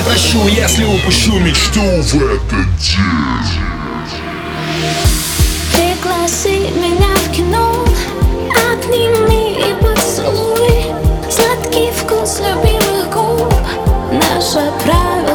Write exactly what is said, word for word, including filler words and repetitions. не прощу, если упущу мечту в этот день. Пригласи меня в кино, обними и поцелуй, сладкий вкус любимых губ, наша правда.